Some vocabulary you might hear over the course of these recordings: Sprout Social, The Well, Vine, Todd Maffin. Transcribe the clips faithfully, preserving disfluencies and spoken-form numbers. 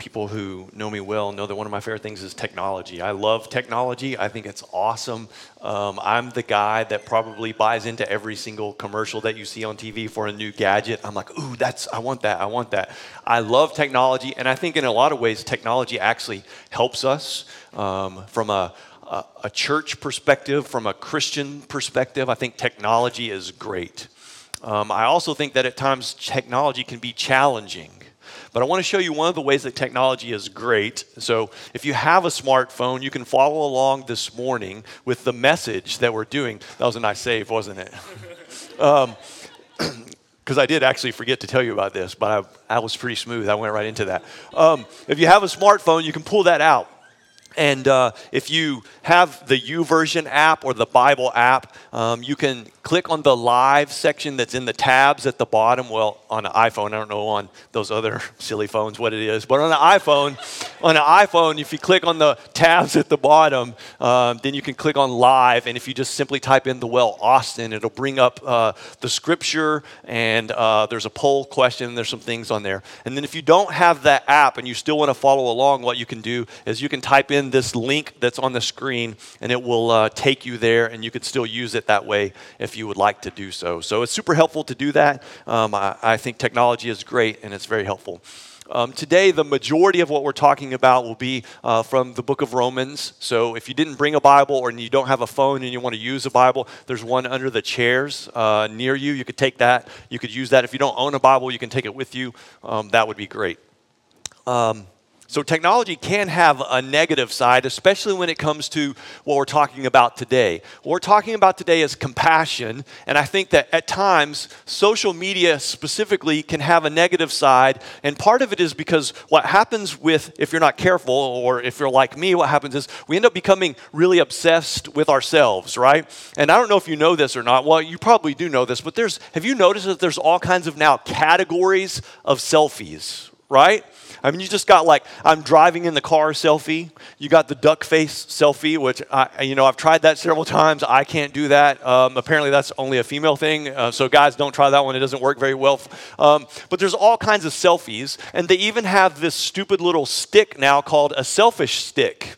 people who know me well know that one of my favorite things is technology. I love technology. I think it's awesome. Um, I'm the guy that probably buys into every single commercial that you see on T V for a new gadget. I'm like, ooh, that's, I want that, I want that. I love technology, and I think in a lot of ways, technology actually helps us um, from a a church perspective, from a Christian perspective. I think technology is great. Um, I also think that at times technology can be challenging. But I want to show you one of the ways that technology is great. So if you have a smartphone, you can follow along this morning with the message that we're doing. That was a nice save, wasn't it? um, because I did actually forget to tell you about this, but I, I was pretty smooth. I went right into that. Um, if you have a smartphone, you can pull that out. And uh, if you have the YouVersion app or the Bible app, um, you can click on the live section that's in the tabs at the bottom. Well, on an iPhone, I don't know on those other silly phones what it is, but on an iPhone, on an iPhone, if you click on the tabs at the bottom, um, then you can click on live. And if you just simply type in The Well Austin, it'll bring up uh, the scripture, and uh, there's a poll question. There's some things on there. And then if you don't have that app and you still want to follow along, what you can do is you can type in this link that's on the screen, and it will uh, take you there, and you could still use it that way if you would like to do so. So it's super helpful to do that. Um, I, I think technology is great, and it's very helpful. Um, today, the majority of what we're talking about will be uh, from the book of Romans. So if you didn't bring a Bible or you don't have a phone and you want to use a Bible, there's one under the chairs uh, near you. You could take that. You could use that. If you don't own a Bible, you can take it with you. Um, that would be great. Um So technology can have a negative side, especially when it comes to what we're talking about today. What we're talking about today is compassion, and I think that at times, social media specifically can have a negative side, and part of it is because what happens with, if you're not careful, or if you're like me, what happens is we end up becoming really obsessed with ourselves, right? And I don't know if you know this or not. Well, you probably do know this, but there's, have you noticed that there's all kinds of now categories of selfies, right? I mean, you just got like, I'm driving in the car selfie. You got the duck face selfie, which, I, you know, I've tried that several times. I can't do that. Um, apparently, that's only a female thing. Uh, so guys, don't try that one. It doesn't work very well. Um, but there's all kinds of selfies. And they even have this stupid little stick now called a selfish stick.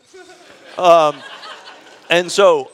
Um, and so...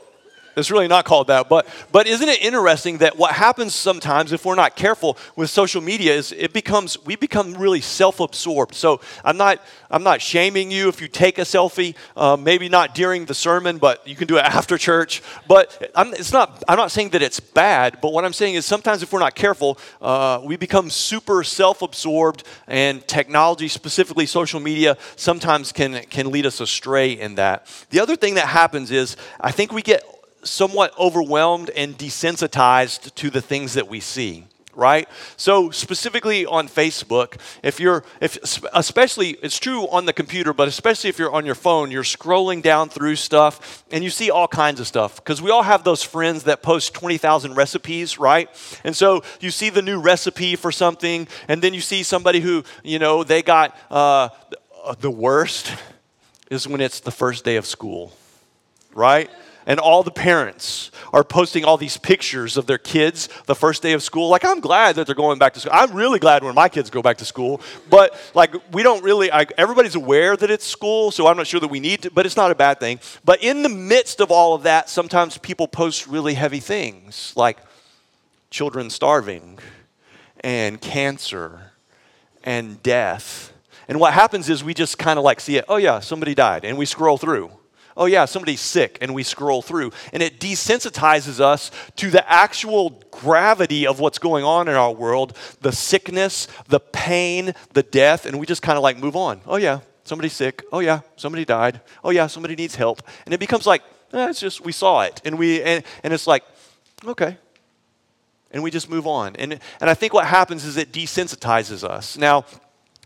It's really not called that, but but isn't it interesting that what happens sometimes if we're not careful with social media is it becomes we become really self-absorbed. So I'm not I'm not shaming you if you take a selfie, uh, maybe not during the sermon, but you can do it after church. But I'm, it's not I'm not saying that it's bad, but what I'm saying is sometimes if we're not careful, uh, we become super self-absorbed, and technology, specifically social media, sometimes can can lead us astray in that. The other thing that happens is I think we get somewhat overwhelmed and desensitized to the things that we see, right? So specifically on Facebook, if you're, if especially, it's true on the computer, but especially if you're on your phone, you're scrolling down through stuff and you see all kinds of stuff because we all have those friends that post twenty thousand recipes, right? And so you see the new recipe for something, and then you see somebody who, you know, they got uh, the worst is when it's the first day of school, right? And all the parents are posting all these pictures of their kids the first day of school. Like, I'm glad that they're going back to school. I'm really glad when my kids go back to school. But, like, we don't really, like, everybody's aware that it's school, so I'm not sure that we need to, but it's not a bad thing. But in the midst of all of that, sometimes people post really heavy things, like children starving and cancer and death. And what happens is we just kind of, like, see it. Oh, yeah, somebody died, and we scroll through. Oh yeah, somebody's sick, and we scroll through. And it desensitizes us to the actual gravity of what's going on in our world, the sickness, the pain, the death, and we just kind of like move on. Oh yeah, somebody's sick. Oh yeah, somebody died. Oh yeah, somebody needs help. And it becomes like, eh, it's just, we saw it. And we and, and it's like, okay. And we just move on. And and I think what happens is it desensitizes us. Now,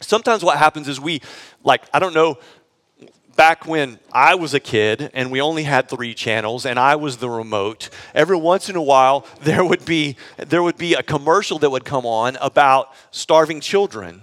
sometimes what happens is we, like, I don't know, back when I was a kid and we only had three channels and I was the remote, every once in a while there would be there would be a commercial that would come on about starving children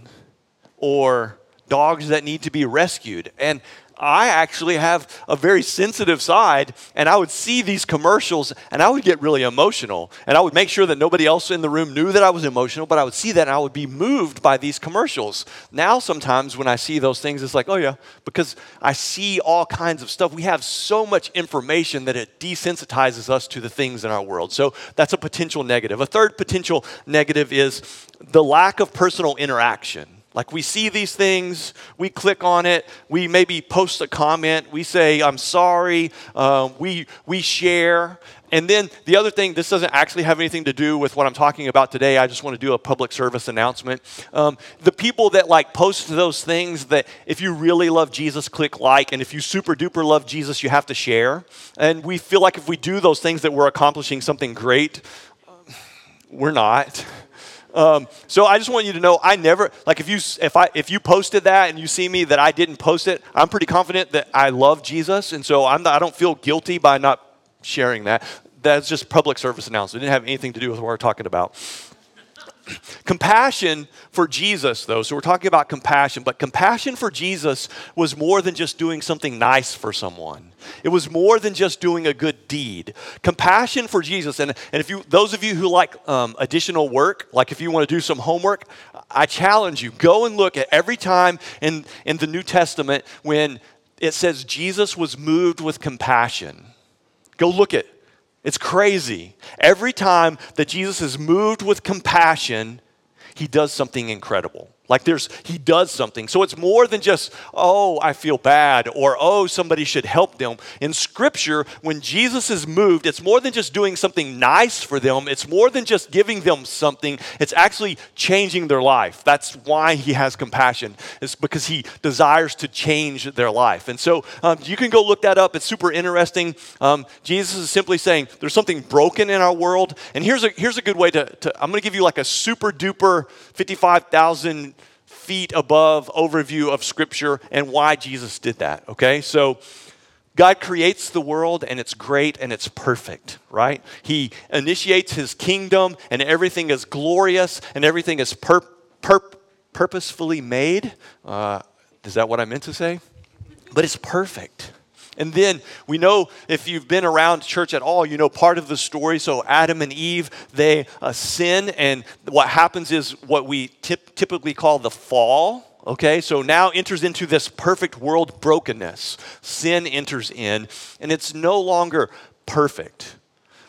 or dogs that need to be rescued. And I actually have a very sensitive side, and I would see these commercials and I would get really emotional, and I would make sure that nobody else in the room knew that I was emotional, but I would see that and I would be moved by these commercials. Now sometimes when I see those things, it's like, oh yeah, because I see all kinds of stuff. We have so much information that it desensitizes us to the things in our world. So that's a potential negative. A third potential negative is the lack of personal interaction. Like, we see these things, we click on it, we maybe post a comment, we say, I'm sorry, uh, we, we share. And then the other thing, this doesn't actually have anything to do with what I'm talking about today. I just want to do a public service announcement. Um, the people that like post those things that if you really love Jesus, click like, and if you super duper love Jesus, you have to share. And we feel like if we do those things that we're accomplishing something great. We're not. Um, so I just want you to know, I never, like if you if I if you posted that and you see me that I didn't post it, I'm pretty confident that I love Jesus, and so I'm not, I don't feel guilty by not sharing that. That's just public service announcement. It didn't have anything to do with what we're talking about. Compassion for Jesus, though. So we're talking about compassion, but compassion for Jesus was more than just doing something nice for someone. It was more than just doing a good deed. Compassion for Jesus, and, and if you, those of you who like um, additional work, like if you want to do some homework, I challenge you, go and look at every time in, in the New Testament when it says Jesus was moved with compassion. Go look at it. It's crazy. Every time that Jesus is moved with compassion, he does something incredible. Like there's, he does something. So it's more than just, oh, I feel bad, or oh, somebody should help them. In Scripture, when Jesus is moved, it's more than just doing something nice for them. It's more than just giving them something. It's actually changing their life. That's why he has compassion. It's because he desires to change their life. And so um, you can go look that up. It's super interesting. Um, Jesus is simply saying there's something broken in our world. And here's a, here's a good way to, to I'm going to give you like a super duper fifty-five thousand feet above overview of Scripture and why Jesus did that, okay? So God creates the world, and it's great, and it's perfect, right? He initiates his kingdom, and everything is glorious, and everything is pur- pur- purposefully made. Uh, is that what I meant to say? But it's perfect. And then we know, if you've been around church at all, you know part of the story. So Adam and Eve, they uh, sin, and what happens is what we tip, typically call the fall. Okay, so now enters into this perfect world brokenness. Sin enters in, and it's no longer perfect.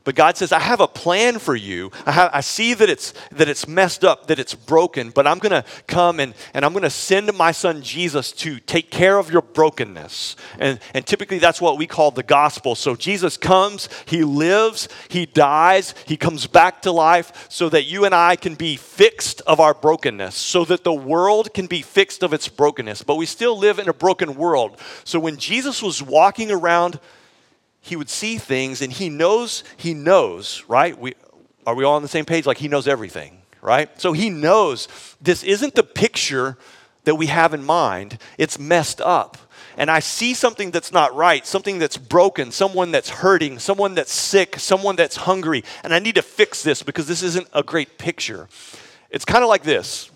But God says, I have a plan for you. I, have, I see that it's that it's messed up, that it's broken, but I'm going to come and, and I'm going to send my son Jesus to take care of your brokenness. And, and typically that's what we call the gospel. So Jesus comes, he lives, he dies, he comes back to life so that you and I can be fixed of our brokenness, so that the world can be fixed of its brokenness. But we still live in a broken world. So when Jesus was walking around, he would see things, and he knows, he knows, right? We, are we all on the same page? Like, he knows everything, right? So he knows this isn't the picture that we have in mind. It's messed up. And I see something that's not right, something that's broken, someone that's hurting, someone that's sick, someone that's hungry. And I need to fix this because this isn't a great picture. It's kind of like this.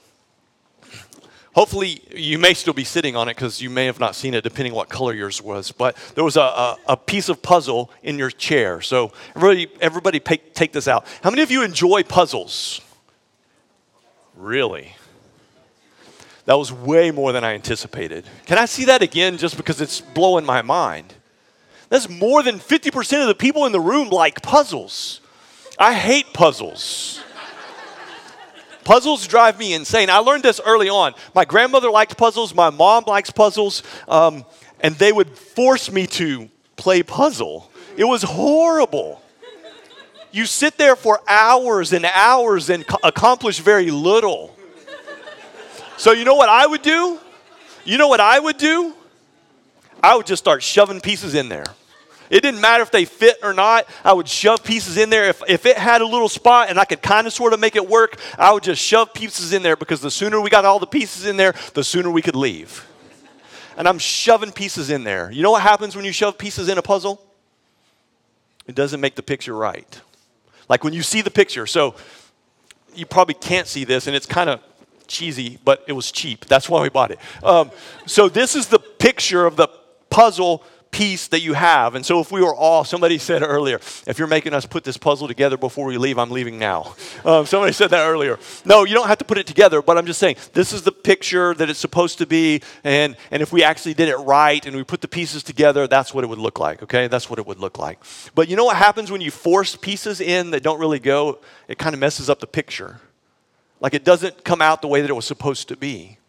Hopefully, you may still be sitting on it because you may have not seen it, depending what color yours was. But there was a, a, a piece of puzzle in your chair. So everybody, everybody pay, take this out. How many of you enjoy puzzles? Really? That was way more than I anticipated. Can I see that again just because it's blowing my mind? That's more than fifty percent of the people in the room like puzzles. I hate puzzles. Puzzles drive me insane. I learned this early on. My grandmother liked puzzles. My mom likes puzzles. Um, and they would force me to play puzzle. It was horrible. You sit there for hours and hours and co- accomplish very little. So you know what I would do? You know what I would do? I would just start shoving pieces in there. It didn't matter if they fit or not. I would shove pieces in there. If if it had a little spot and I could kind of sort of make it work, I would just shove pieces in there, because the sooner we got all the pieces in there, the sooner we could leave. And I'm shoving pieces in there. You know what happens when you shove pieces in a puzzle? It doesn't make the picture right. Like when you see the picture. So you probably can't see this, and it's kind of cheesy, but it was cheap. That's why we bought it. Um, so this is the picture of the puzzle piece that you have. And so if we were all, somebody said earlier, if you're making us put this puzzle together before we leave, I'm leaving now. Um, somebody said that earlier. No, you don't have to put it together, but I'm just saying, this is the picture that it's supposed to be. And, and if we actually did it right and we put the pieces together, that's what it would look like, okay? That's what it would look like. But you know what happens when you force pieces in that don't really go? It kind of messes up the picture. Like it doesn't come out the way that it was supposed to be.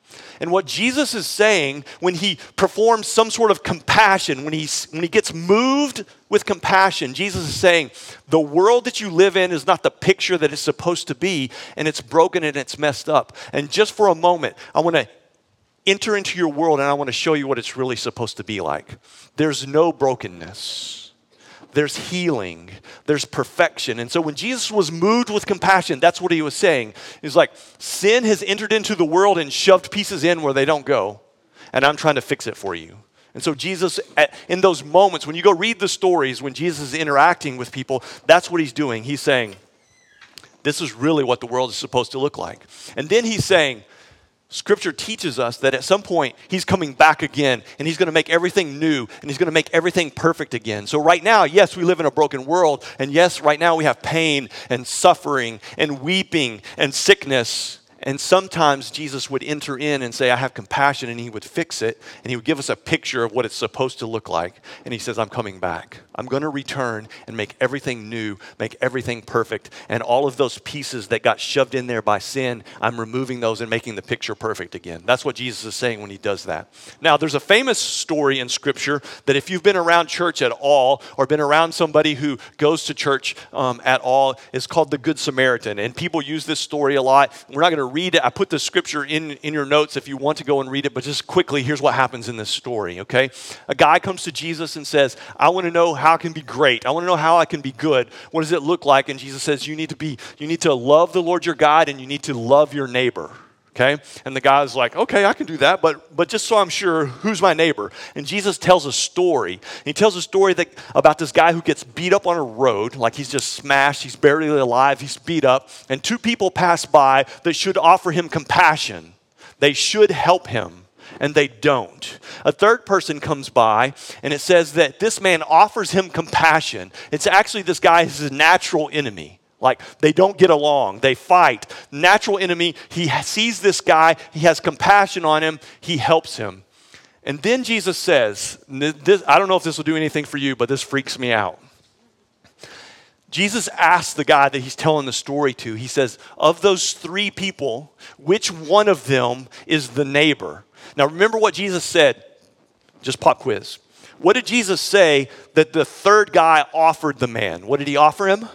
And what Jesus is saying when he performs some sort of compassion, when he, when he gets moved with compassion, Jesus is saying, the world that you live in is not the picture that it's supposed to be, and it's broken and it's messed up. And just for a moment, I want to enter into your world and I want to show you what it's really supposed to be like. There's no brokenness. There's healing, there's perfection. And so when Jesus was moved with compassion, that's what he was saying. He's like, sin has entered into the world and shoved pieces in where they don't go, and I'm trying to fix it for you. And so Jesus, at, in those moments, when you go read the stories, when Jesus is interacting with people, that's what he's doing. He's saying, this is really what the world is supposed to look like. And then he's saying, Scripture teaches us that at some point, he's coming back again, and he's going to make everything new, and he's going to make everything perfect again. So right now, yes, we live in a broken world, and yes, right now we have pain and suffering and weeping and sickness. And sometimes Jesus would enter in and say, I have compassion, and he would fix it, and he would give us a picture of what it's supposed to look like. And he says, I'm coming back. I'm going to return and make everything new, make everything perfect. And all of those pieces that got shoved in there by sin, I'm removing those and making the picture perfect again. That's what Jesus is saying when he does that. Now, there's a famous story in Scripture that if you've been around church at all or been around somebody who goes to church um, at all, it's called the Good Samaritan. And people use this story a lot. We're not going to read it. I put the scripture in, in your notes if you want to go and read it, but just quickly, here's what happens in this story, okay? A guy comes to Jesus and says, I want to know how I can be great. I want to know how I can be good. What does it look like? And Jesus says, you need to be, you need to love the Lord your God and you need to love your neighbor, okay? And the guy's like, okay, I can do that, but, but just so I'm sure, who's my neighbor? And Jesus tells a story. He tells a story that, about this guy who gets beat up on a road, like he's just smashed, he's barely alive, he's beat up, and two people pass by that should offer him compassion. They should help him. And they don't. A third person comes by, and it says that this man offers him compassion. It's actually this guy is his natural enemy. Like, they don't get along. They fight. Natural enemy. He sees this guy. He has compassion on him. He helps him. And then Jesus says, this, I don't know if this will do anything for you, but this freaks me out. Jesus asks the guy that he's telling the story to, he says, of those three people, which one of them is the neighbor? Now, remember what Jesus said. Just pop quiz. What did Jesus say that the third guy offered the man? What did he offer him?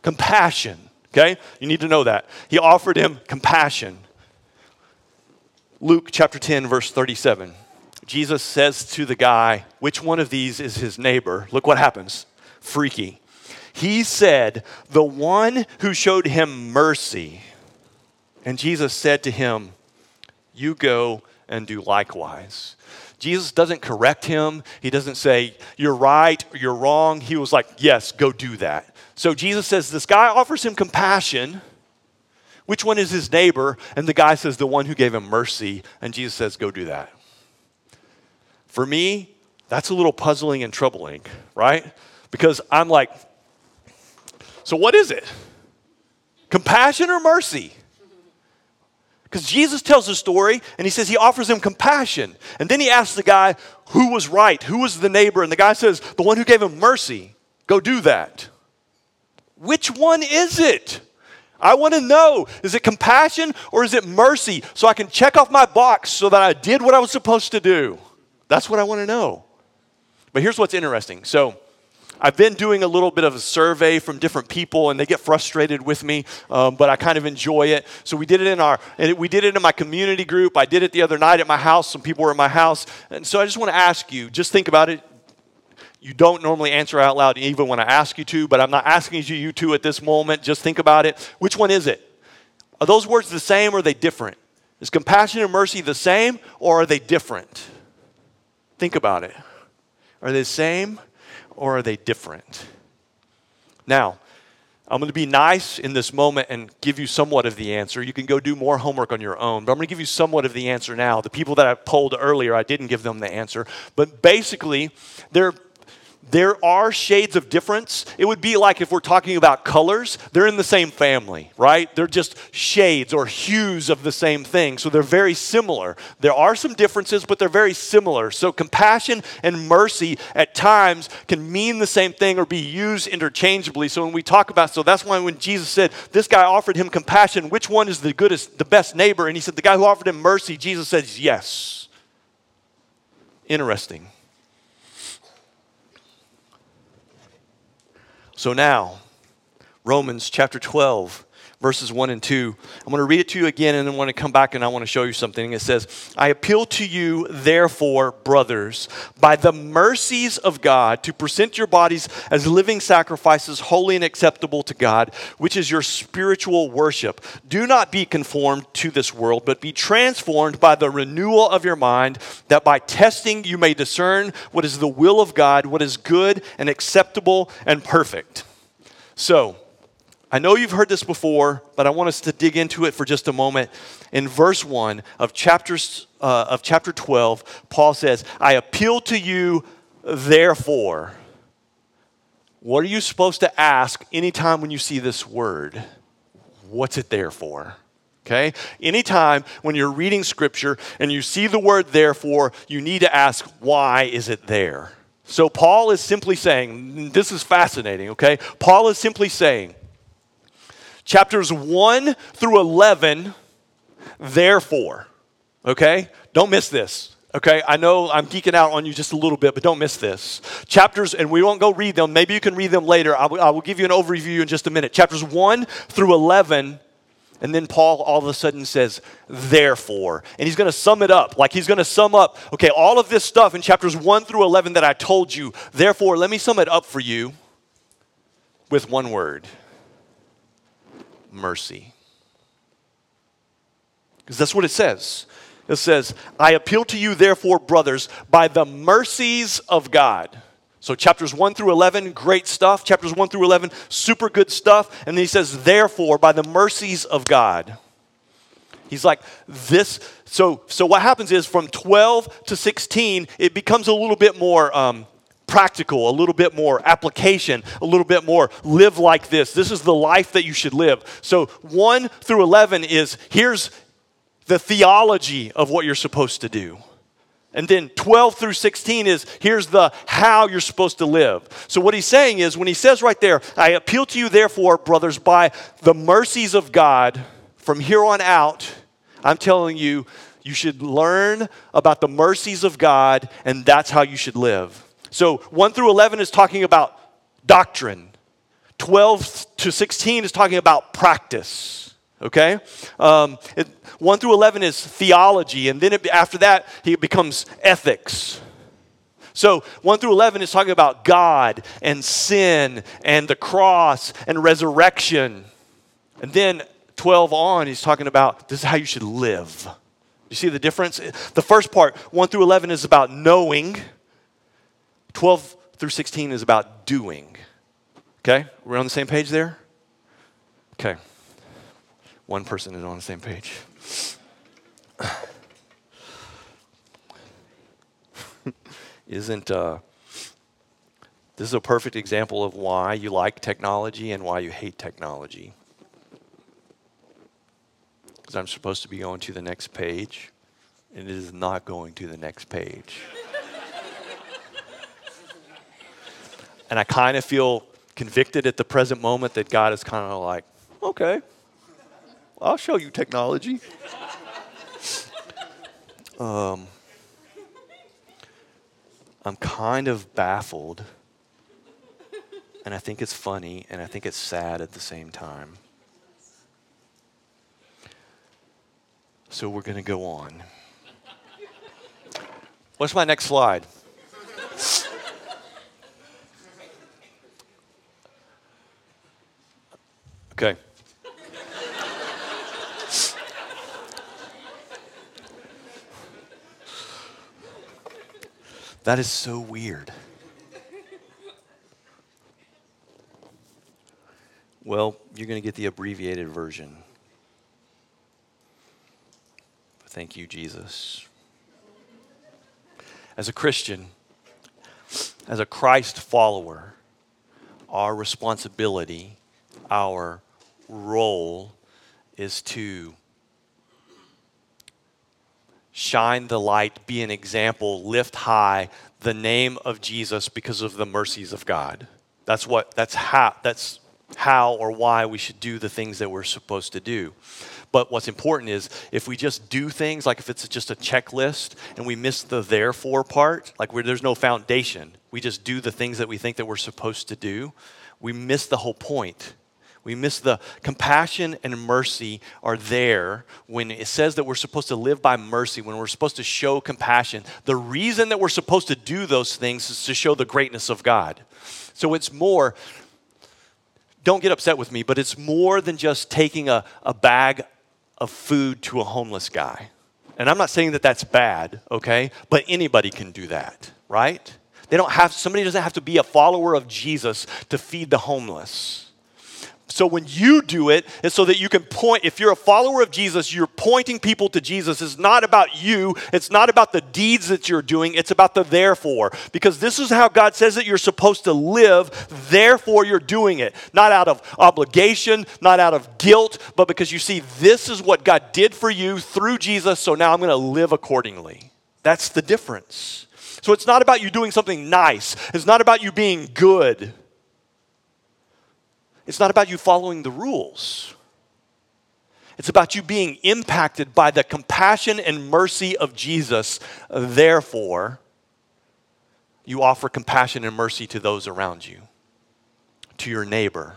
Compassion. Okay? You need to know that. He offered him compassion. Luke chapter ten, verse thirty-seven. Jesus says to the guy, which one of these is his neighbor? Look what happens. Freaky. He said, the one who showed him mercy. And Jesus said to him, you go and do likewise. Jesus doesn't correct him. He doesn't say, you're right, or you're wrong. He was like, yes, go do that. So Jesus says, this guy offers him compassion. Which one is his neighbor? And the guy says, the one who gave him mercy. And Jesus says, go do that. For me, that's a little puzzling and troubling, right? Because I'm like, so what is it? Compassion or mercy? Because Jesus tells a story, and he says he offers him compassion. And then he asks the guy, who was right? Who was the neighbor? And the guy says, the one who gave him mercy. Go do that. Which one is it? I want to know. Is it compassion or is it mercy? So I can check off my box so that I did what I was supposed to do. That's what I want to know. But here's what's interesting. So I've been doing a little bit of a survey from different people, and they get frustrated with me, um, but I kind of enjoy it. So we did it in our, and we did it in my community group. I did it the other night at my house. Some people were at my house, and so I just want to ask you, just think about it. You don't normally answer out loud, even when I ask you to, but I'm not asking you, you to at this moment. Just think about it. Which one is it? Are those words the same or are they different? Is compassion and mercy the same or are they different? Think about it. Are they the same? Or are they different? Now, I'm going to be nice in this moment and give you somewhat of the answer. You can go do more homework on your own, but I'm going to give you somewhat of the answer now. The people that I polled earlier, I didn't give them the answer. But basically, there, there are shades of difference. It would be like if we're talking about colors, they're in the same family, right? They're just shades or hues of the same thing. So they're very similar. There are some differences, but they're very similar. So compassion and mercy at times can mean the same thing or be used interchangeably. So when we talk about, so that's why when Jesus said, this guy offered him compassion, which one is the goodest, the best neighbor? And he said, the guy who offered him mercy. Jesus says, yes. Interesting. So now, Romans chapter twelve, verses one and two. I'm going to read it to you again, and then I want to come back and I want to show you something. It says, I appeal to you, therefore, brothers, by the mercies of God, to present your bodies as living sacrifices, holy and acceptable to God, which is your spiritual worship. Do not be conformed to this world, but be transformed by the renewal of your mind, that by testing you may discern what is the will of God, what is good and acceptable and perfect. So, I know you've heard this before, but I want us to dig into it for just a moment. In verse one of, chapters, uh, of chapter twelve, Paul says, I appeal to you, therefore. What are you supposed to ask anytime when you see this word? What's it there for? Okay? Anytime when you're reading Scripture and you see the word therefore, you need to ask, why is it there? So Paul is simply saying, this is fascinating, okay? Paul is simply saying, chapters one through eleven, therefore, okay? Don't miss this, okay? I know I'm geeking out on you just a little bit, but don't miss this. Chapters, and we won't go read them. Maybe you can read them later. I, w- I will give you an overview in just a minute. Chapters one through eleven, and then Paul all of a sudden says, therefore. And he's going to sum it up. Like he's going to sum up, okay, all of this stuff in chapters one through eleven that I told you. Therefore, let me sum it up for you with one word. Mercy. Because that's what it says. It says, I appeal to you, therefore, brothers, by the mercies of God. So chapters one through eleven, great stuff. Chapters one through eleven, super good stuff. And then he says, therefore, by the mercies of God. He's like, this. So, so what happens is from twelve to sixteen, it becomes a little bit more um, practical, a little bit more application, a little bit more live like this. This is the life that you should live. So one through eleven is here's the theology of what you're supposed to do. And then twelve through sixteen is here's the how you're supposed to live. So what he's saying is when he says right there, I appeal to you therefore, brothers, by the mercies of God, from here on out, I'm telling you, you should learn about the mercies of God and that's how you should live. So one through eleven is talking about doctrine. twelve to sixteen is talking about practice, okay? Um, it, one through eleven is theology, and then it, after that, it becomes ethics. So one through eleven is talking about God and sin and the cross and resurrection. And then twelve on, he's talking about this is how you should live. You see the difference? The first part, one through eleven is about knowing. twelve through sixteen is about doing. Okay? We're on the same page there? Okay. One person is on the same page. Isn't, uh, this is a perfect example of why you like technology and why you hate technology. Because I'm supposed to be going to the next page, and it is not going to the next page. And I kind of feel convicted at the present moment that God is kind of like, okay, I'll show you technology. um, I'm kind of baffled, and I think it's funny, and I think it's sad at the same time. So we're going to go on. What's my next slide? Okay. That is so weird. Well, you're going to get the abbreviated version. Thank you, Jesus. As a Christian, as a Christ follower, our responsibility, our role is to shine the light, be an example, lift high the name of Jesus because of the mercies of God. That's what, that's how, that's how or why we should do the things that we're supposed to do. But what's important is if we just do things, like if it's just a checklist and we miss the therefore part, like where there's no foundation, we just do the things that we think that we're supposed to do, we miss the whole point. We miss the compassion and mercy are there when it says that we're supposed to live by mercy, when we're supposed to show compassion. The reason that we're supposed to do those things is to show the greatness of God. So it's more... Don't get upset with me, but it's more than just taking a, a bag of food to a homeless guy. And I'm not saying that that's bad, okay? But anybody can do that, right? They don't have, somebody doesn't have to be a follower of Jesus to feed the homeless. So when you do it, it's so that you can point, if you're a follower of Jesus, you're pointing people to Jesus. It's not about you. It's not about the deeds that you're doing. It's about the therefore. Because this is how God says that you're supposed to live. Therefore, you're doing it. Not out of obligation, not out of guilt, but because you see, this is what God did for you through Jesus. So now I'm going to live accordingly. That's the difference. So it's not about you doing something nice. It's not about you being good. It's not about you following the rules. It's about you being impacted by the compassion and mercy of Jesus. Therefore, you offer compassion and mercy to those around you, to your neighbor.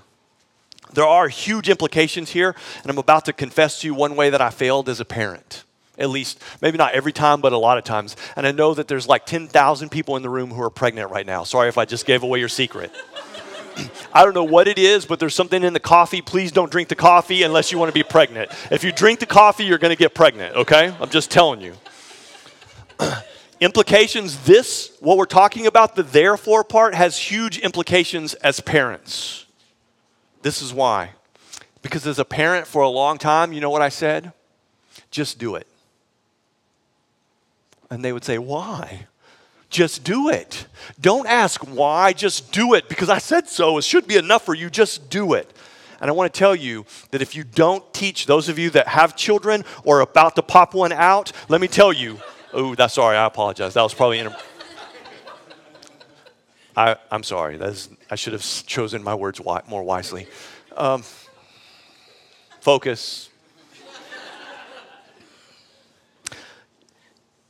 There are huge implications here, and I'm about to confess to you one way that I failed as a parent. At least, maybe not every time, but a lot of times. And I know that there's like ten thousand people in the room who are pregnant right now. Sorry if I just gave away your secret. I don't know what it is, but there's something in the coffee. Please don't drink the coffee unless you want to be pregnant. If you drink the coffee, you're going to get pregnant, okay? I'm just telling you. Implications, this, what we're talking about, the therefore part, has huge implications as parents. This is why. Because as a parent for a long time, you know what I said? Just do it. And they would say, why? Just do it. Don't ask why, just do it. Because I said so, it should be enough for you, just do it. And I want to tell you that if you don't teach, those of you that have children or are about to pop one out, let me tell you, oh, that's sorry, I apologize. That was probably, inter- I, I'm sorry. That is, I should have chosen my words wi- more wisely. Um, focus.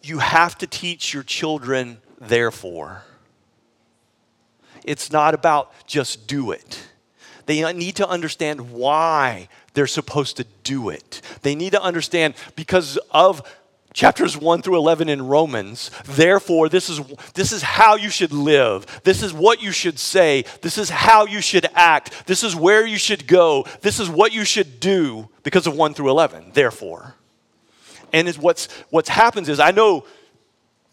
You have to teach your children therefore. It's not about just do it. They need to understand why they're supposed to do it. They need to understand because of chapters one through eleven in Romans, therefore, this is this is how you should live. This is what you should say. This is how you should act. This is where you should go. This is what you should do because of one through eleven, therefore. And it's what's what happens is, I know,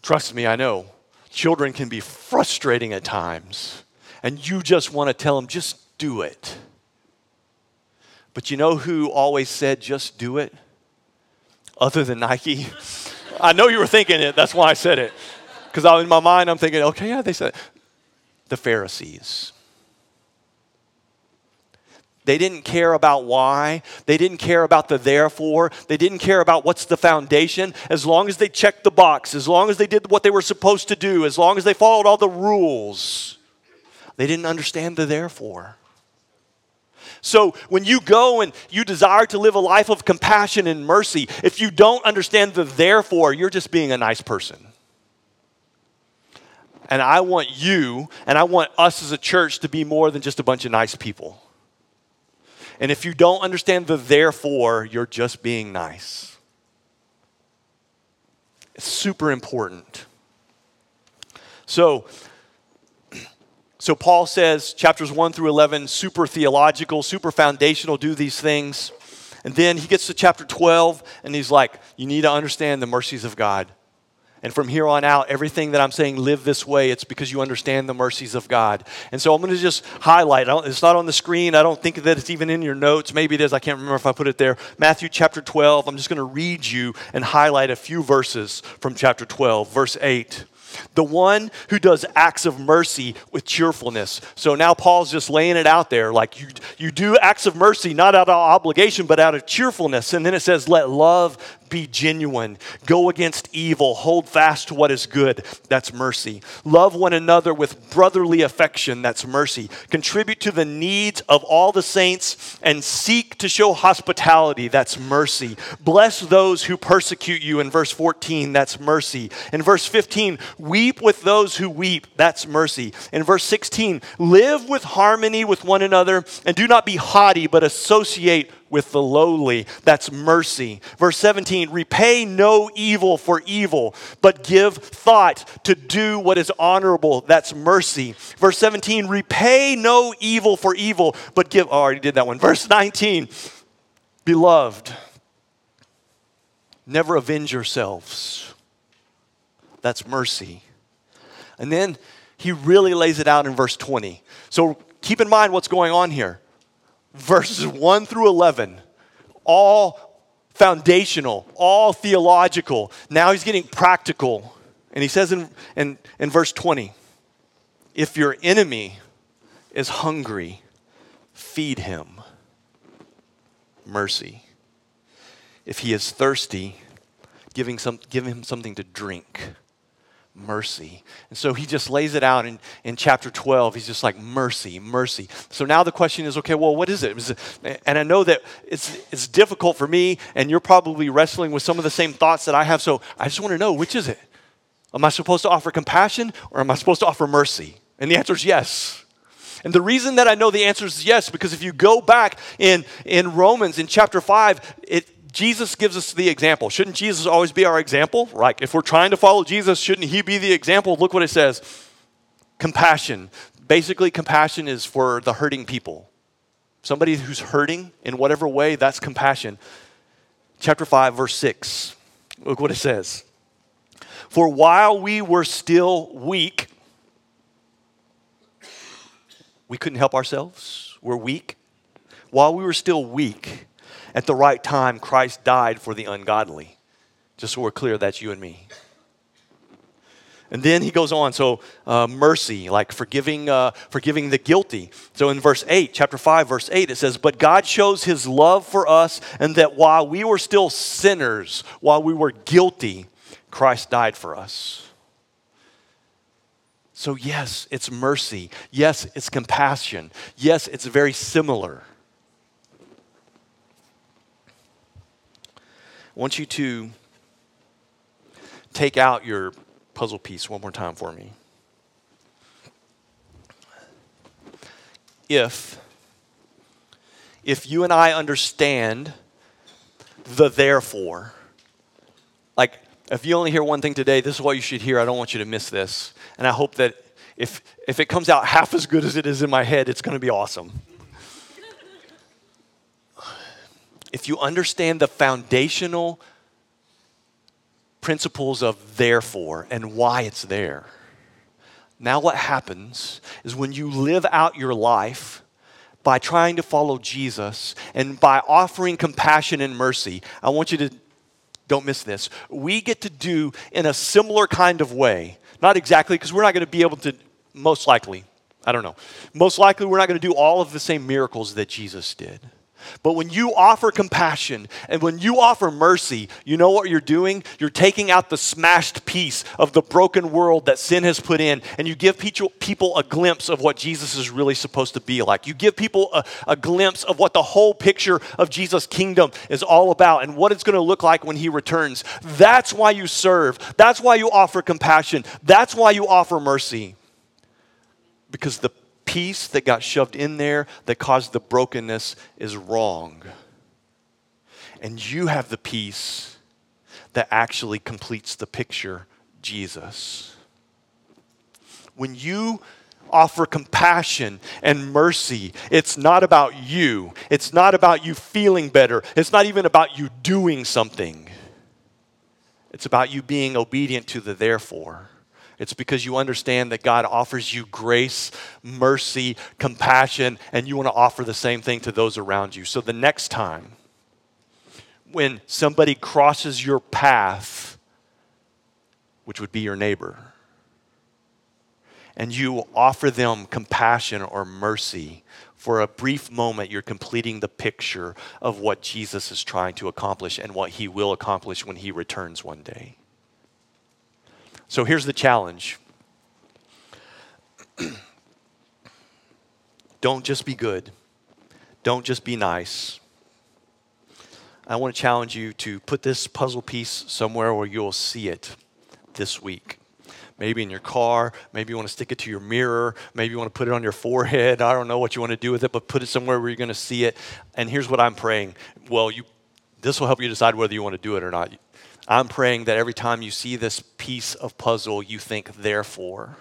trust me, I know, children can be frustrating at times. And you just want to tell them, just do it. But you know who always said, just do it? Other than Nike. I know you were thinking it. That's why I said it. Because in my mind, I'm thinking, okay, yeah, they said it. The Pharisees. They didn't care about why. They didn't care about the therefore. They didn't care about what's the foundation. As long as they checked the box, as long as they did what they were supposed to do, as long as they followed all the rules, they didn't understand the therefore. So when you go and you desire to live a life of compassion and mercy, if you don't understand the therefore, you're just being a nice person. And I want you, and I want us as a church to be more than just a bunch of nice people. And if you don't understand the therefore, you're just being nice. It's super important. So, so Paul says, chapters one through eleven, super theological, super foundational, do these things. And then he gets to chapter twelve, and he's like, you need to understand the mercies of God. And from here on out, everything that I'm saying, live this way, it's because you understand the mercies of God. And so I'm going to just highlight. I don't, it's not on the screen. I don't think that it's even in your notes. Maybe it is. I can't remember if I put it there. Matthew chapter twelve. I'm just going to read you and highlight a few verses from chapter twelve, verse eight. The one who does acts of mercy with cheerfulness. So now Paul's just laying it out there. Like you, you do acts of mercy, not out of obligation, but out of cheerfulness. And then it says, let love be genuine. Go against evil. Hold fast to what is good. That's mercy. Love one another with brotherly affection. That's mercy. Contribute to the needs of all the saints and seek to show hospitality. That's mercy. Bless those who persecute you. In verse fourteen, that's mercy. In verse fifteen, weep with those who weep. That's mercy. In verse sixteen, live with harmony with one another and do not be haughty, but associate with the lowly. That's mercy. Verse seventeen, repay no evil for evil, but give thought to do what is honorable. That's mercy. Verse seventeen, repay no evil for evil, but give, oh, I already did that one. Verse nineteen, beloved, never avenge yourselves. That's mercy. And then he really lays it out in verse twenty. So keep in mind what's going on here. Verses one through eleven, all foundational, all theological. Now he's getting practical. And he says in, in, in verse twenty, if your enemy is hungry, feed him. Mercy. If he is thirsty, giving some, give him something to drink. Mercy. And so he just lays it out in, in chapter twelve. He's just like, mercy, mercy. So now the question is, okay, well, what is it? Is it and I know that it's it's difficult for me, and you're probably wrestling with some of the same thoughts that I have. So I just want to know, which is it? Am I supposed to offer compassion, or am I supposed to offer mercy? And the answer is yes. And the reason that I know the answer is yes, because if you go back in, in Romans, in chapter five, it Jesus gives us the example. Shouldn't Jesus always be our example? Like, if we're trying to follow Jesus, shouldn't he be the example? Look what it says. Compassion. Basically, compassion is for the hurting people. Somebody who's hurting in whatever way, that's compassion. Chapter five, verse six. Look what it says. For while we were still weak, we couldn't help ourselves. We're weak. While we were still weak, at the right time, Christ died for the ungodly. Just so we're clear, that's you and me. And then he goes on, so uh, mercy, like forgiving uh, forgiving the guilty. So in verse eight, chapter five, verse eight, it says, but God shows his love for us, and that while we were still sinners, while we were guilty, Christ died for us. So yes, it's mercy. Yes, it's compassion. Yes, it's very similar. I want you to take out your puzzle piece one more time for me. If, if you and I understand the therefore, like if you only hear one thing today, this is what you should hear. I don't want you to miss this. And I hope that if, if it comes out half as good as it is in my head, it's going to be awesome. If you understand the foundational principles of therefore and why it's there, now what happens is when you live out your life by trying to follow Jesus and by offering compassion and mercy, I want you to, don't miss this, we get to do in a similar kind of way, not exactly because we're not going to be able to, most likely, I don't know, most likely we're not going to do all of the same miracles that Jesus did. But when you offer compassion and when you offer mercy, you know what you're doing? You're taking out the smashed piece of the broken world that sin has put in, and you give people a glimpse of what Jesus is really supposed to be like. You give people a, a glimpse of what the whole picture of Jesus' kingdom is all about and what it's going to look like when he returns. That's why you serve. That's why you offer compassion. That's why you offer mercy. Because the piece that got shoved in there that caused the brokenness is wrong. And you have the piece that actually completes the picture, Jesus. When you offer compassion and mercy, it's not about you. It's not about you feeling better. It's not even about you doing something. It's about you being obedient to the therefore. It's because you understand that God offers you grace, mercy, compassion, and you want to offer the same thing to those around you. So the next time when somebody crosses your path, which would be your neighbor, and you offer them compassion or mercy, for a brief moment, you're completing the picture of what Jesus is trying to accomplish and what he will accomplish when he returns one day. So here's the challenge. Don't just be good. Don't just be nice. I want to challenge you to put this puzzle piece somewhere where you'll see it this week. Maybe in your car. Maybe you want to stick it to your mirror. Maybe you want to put it on your forehead. I don't know what you want to do with it, but put it somewhere where you're going to see it. And here's what I'm praying. Well, you, this will help you decide whether you want to do it or not. I'm praying that every time you see this piece of puzzle, you think, therefore,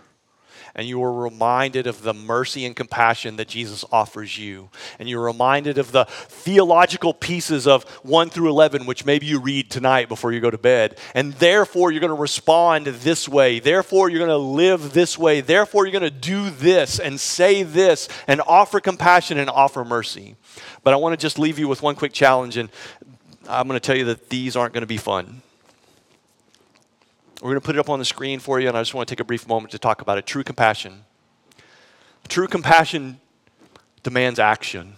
and you are reminded of the mercy and compassion that Jesus offers you. And you're reminded of the theological pieces of one through eleven, which maybe you read tonight before you go to bed. And therefore, you're going to respond this way. Therefore, you're going to live this way. Therefore, you're going to do this and say this and offer compassion and offer mercy. But I want to just leave you with one quick challenge, and I'm going to tell you that these aren't going to be fun. We're going to put it up on the screen for you, and I just want to take a brief moment to talk about it. True compassion. True compassion demands action.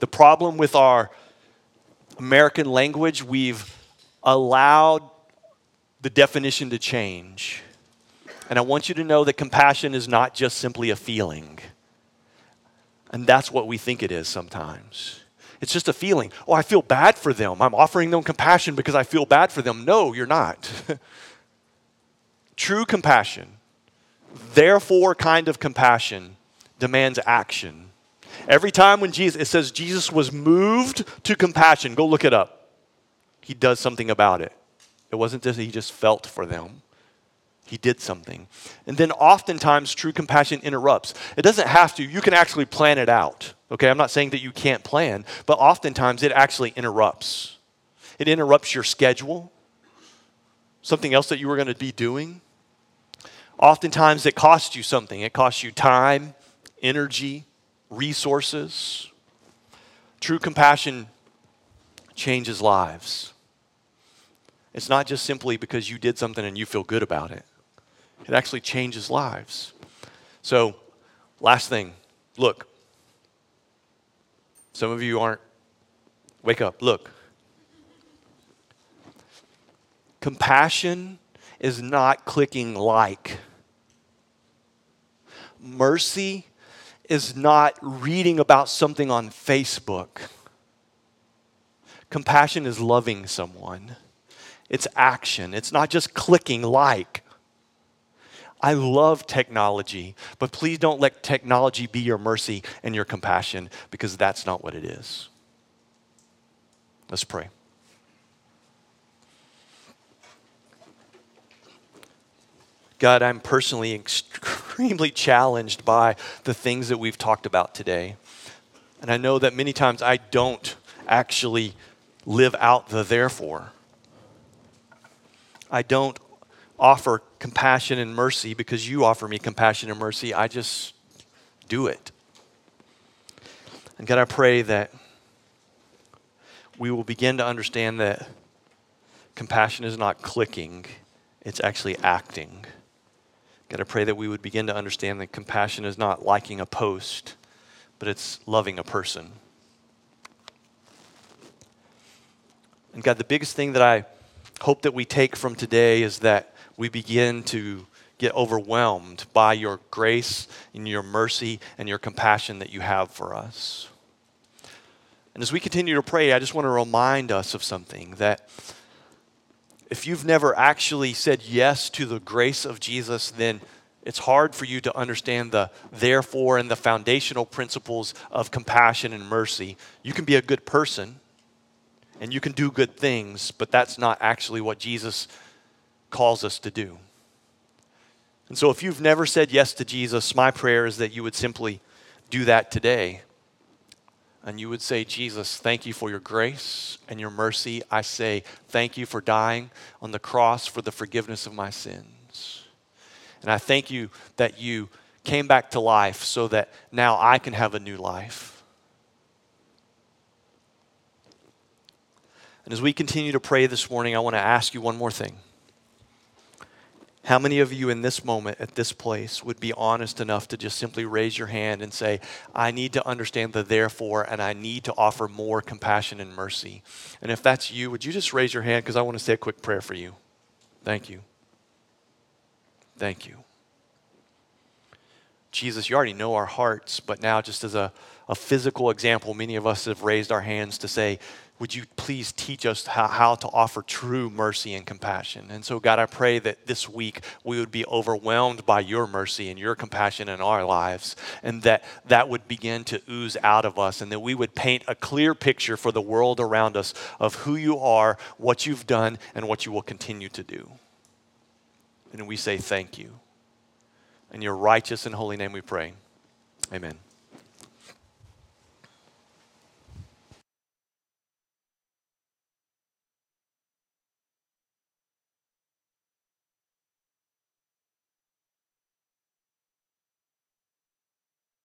The problem with our American language, we've allowed the definition to change. And I want you to know that compassion is not just simply a feeling. And that's what we think it is sometimes. It's just a feeling. Oh, I feel bad for them. I'm offering them compassion because I feel bad for them. No, you're not. True compassion, therefore kind of compassion, demands action. Every time when Jesus, it says Jesus was moved to compassion. Go look it up. He does something about it. It wasn't just he just felt for them. He did something. And then oftentimes true compassion interrupts. It doesn't have to. You can actually plan it out. Okay, I'm not saying that you can't plan, but oftentimes it actually interrupts. It interrupts your schedule, something else that you were going to be doing. Oftentimes it costs you something. It costs you time, energy, resources. True compassion changes lives. It's not just simply because you did something and you feel good about it. It actually changes lives. So, last thing, look. Some of you aren't. Wake up, look. Compassion is not clicking like. Mercy is not reading about something on Facebook. Compassion is loving someone. It's action. It's not just clicking like. I love technology, but please don't let technology be your mercy and your compassion, because that's not what it is. Let's pray. God, I'm personally extremely challenged by the things that we've talked about today. And I know that many times I don't actually live out the therefore. I don't offer compassion and mercy because you offer me compassion and mercy. I just do it. And God, I pray that we will begin to understand that compassion is not clicking, it's actually acting. God, I pray that we would begin to understand that compassion is not liking a post, but it's loving a person. And God, the biggest thing that I hope that we take from today is that we begin to get overwhelmed by your grace and your mercy and your compassion that you have for us. And as we continue to pray, I just want to remind us of something, that if you've never actually said yes to the grace of Jesus, then it's hard for you to understand the therefore and the foundational principles of compassion and mercy. You can be a good person, and you can do good things, but that's not actually what Jesus calls us to do. And so if you've never said yes to Jesus, my prayer is that you would simply do that today. and you would say, Jesus, thank you for your grace and your mercy. I say, thank you for dying on the cross for the forgiveness of my sins. And I thank you that you came back to life so that now I can have a new life. And as we continue to pray this morning, I want to ask you one more thing. How many of you in this moment, at this place, would be honest enough to just simply raise your hand and say, I need to understand the therefore, and I need to offer more compassion and mercy? And if that's you, would you just raise your hand, because I want to say a quick prayer for you. Thank you. Thank you. Jesus, you already know our hearts, but now just as a, a physical example, many of us have raised our hands to say, would you please teach us how, how to offer true mercy and compassion? And so, God, I pray that this week we would be overwhelmed by your mercy and your compassion in our lives, and that that would begin to ooze out of us, and that we would paint a clear picture for the world around us of who you are, what you've done, and what you will continue to do. And we say thank you. In your righteous and holy name we pray. Amen.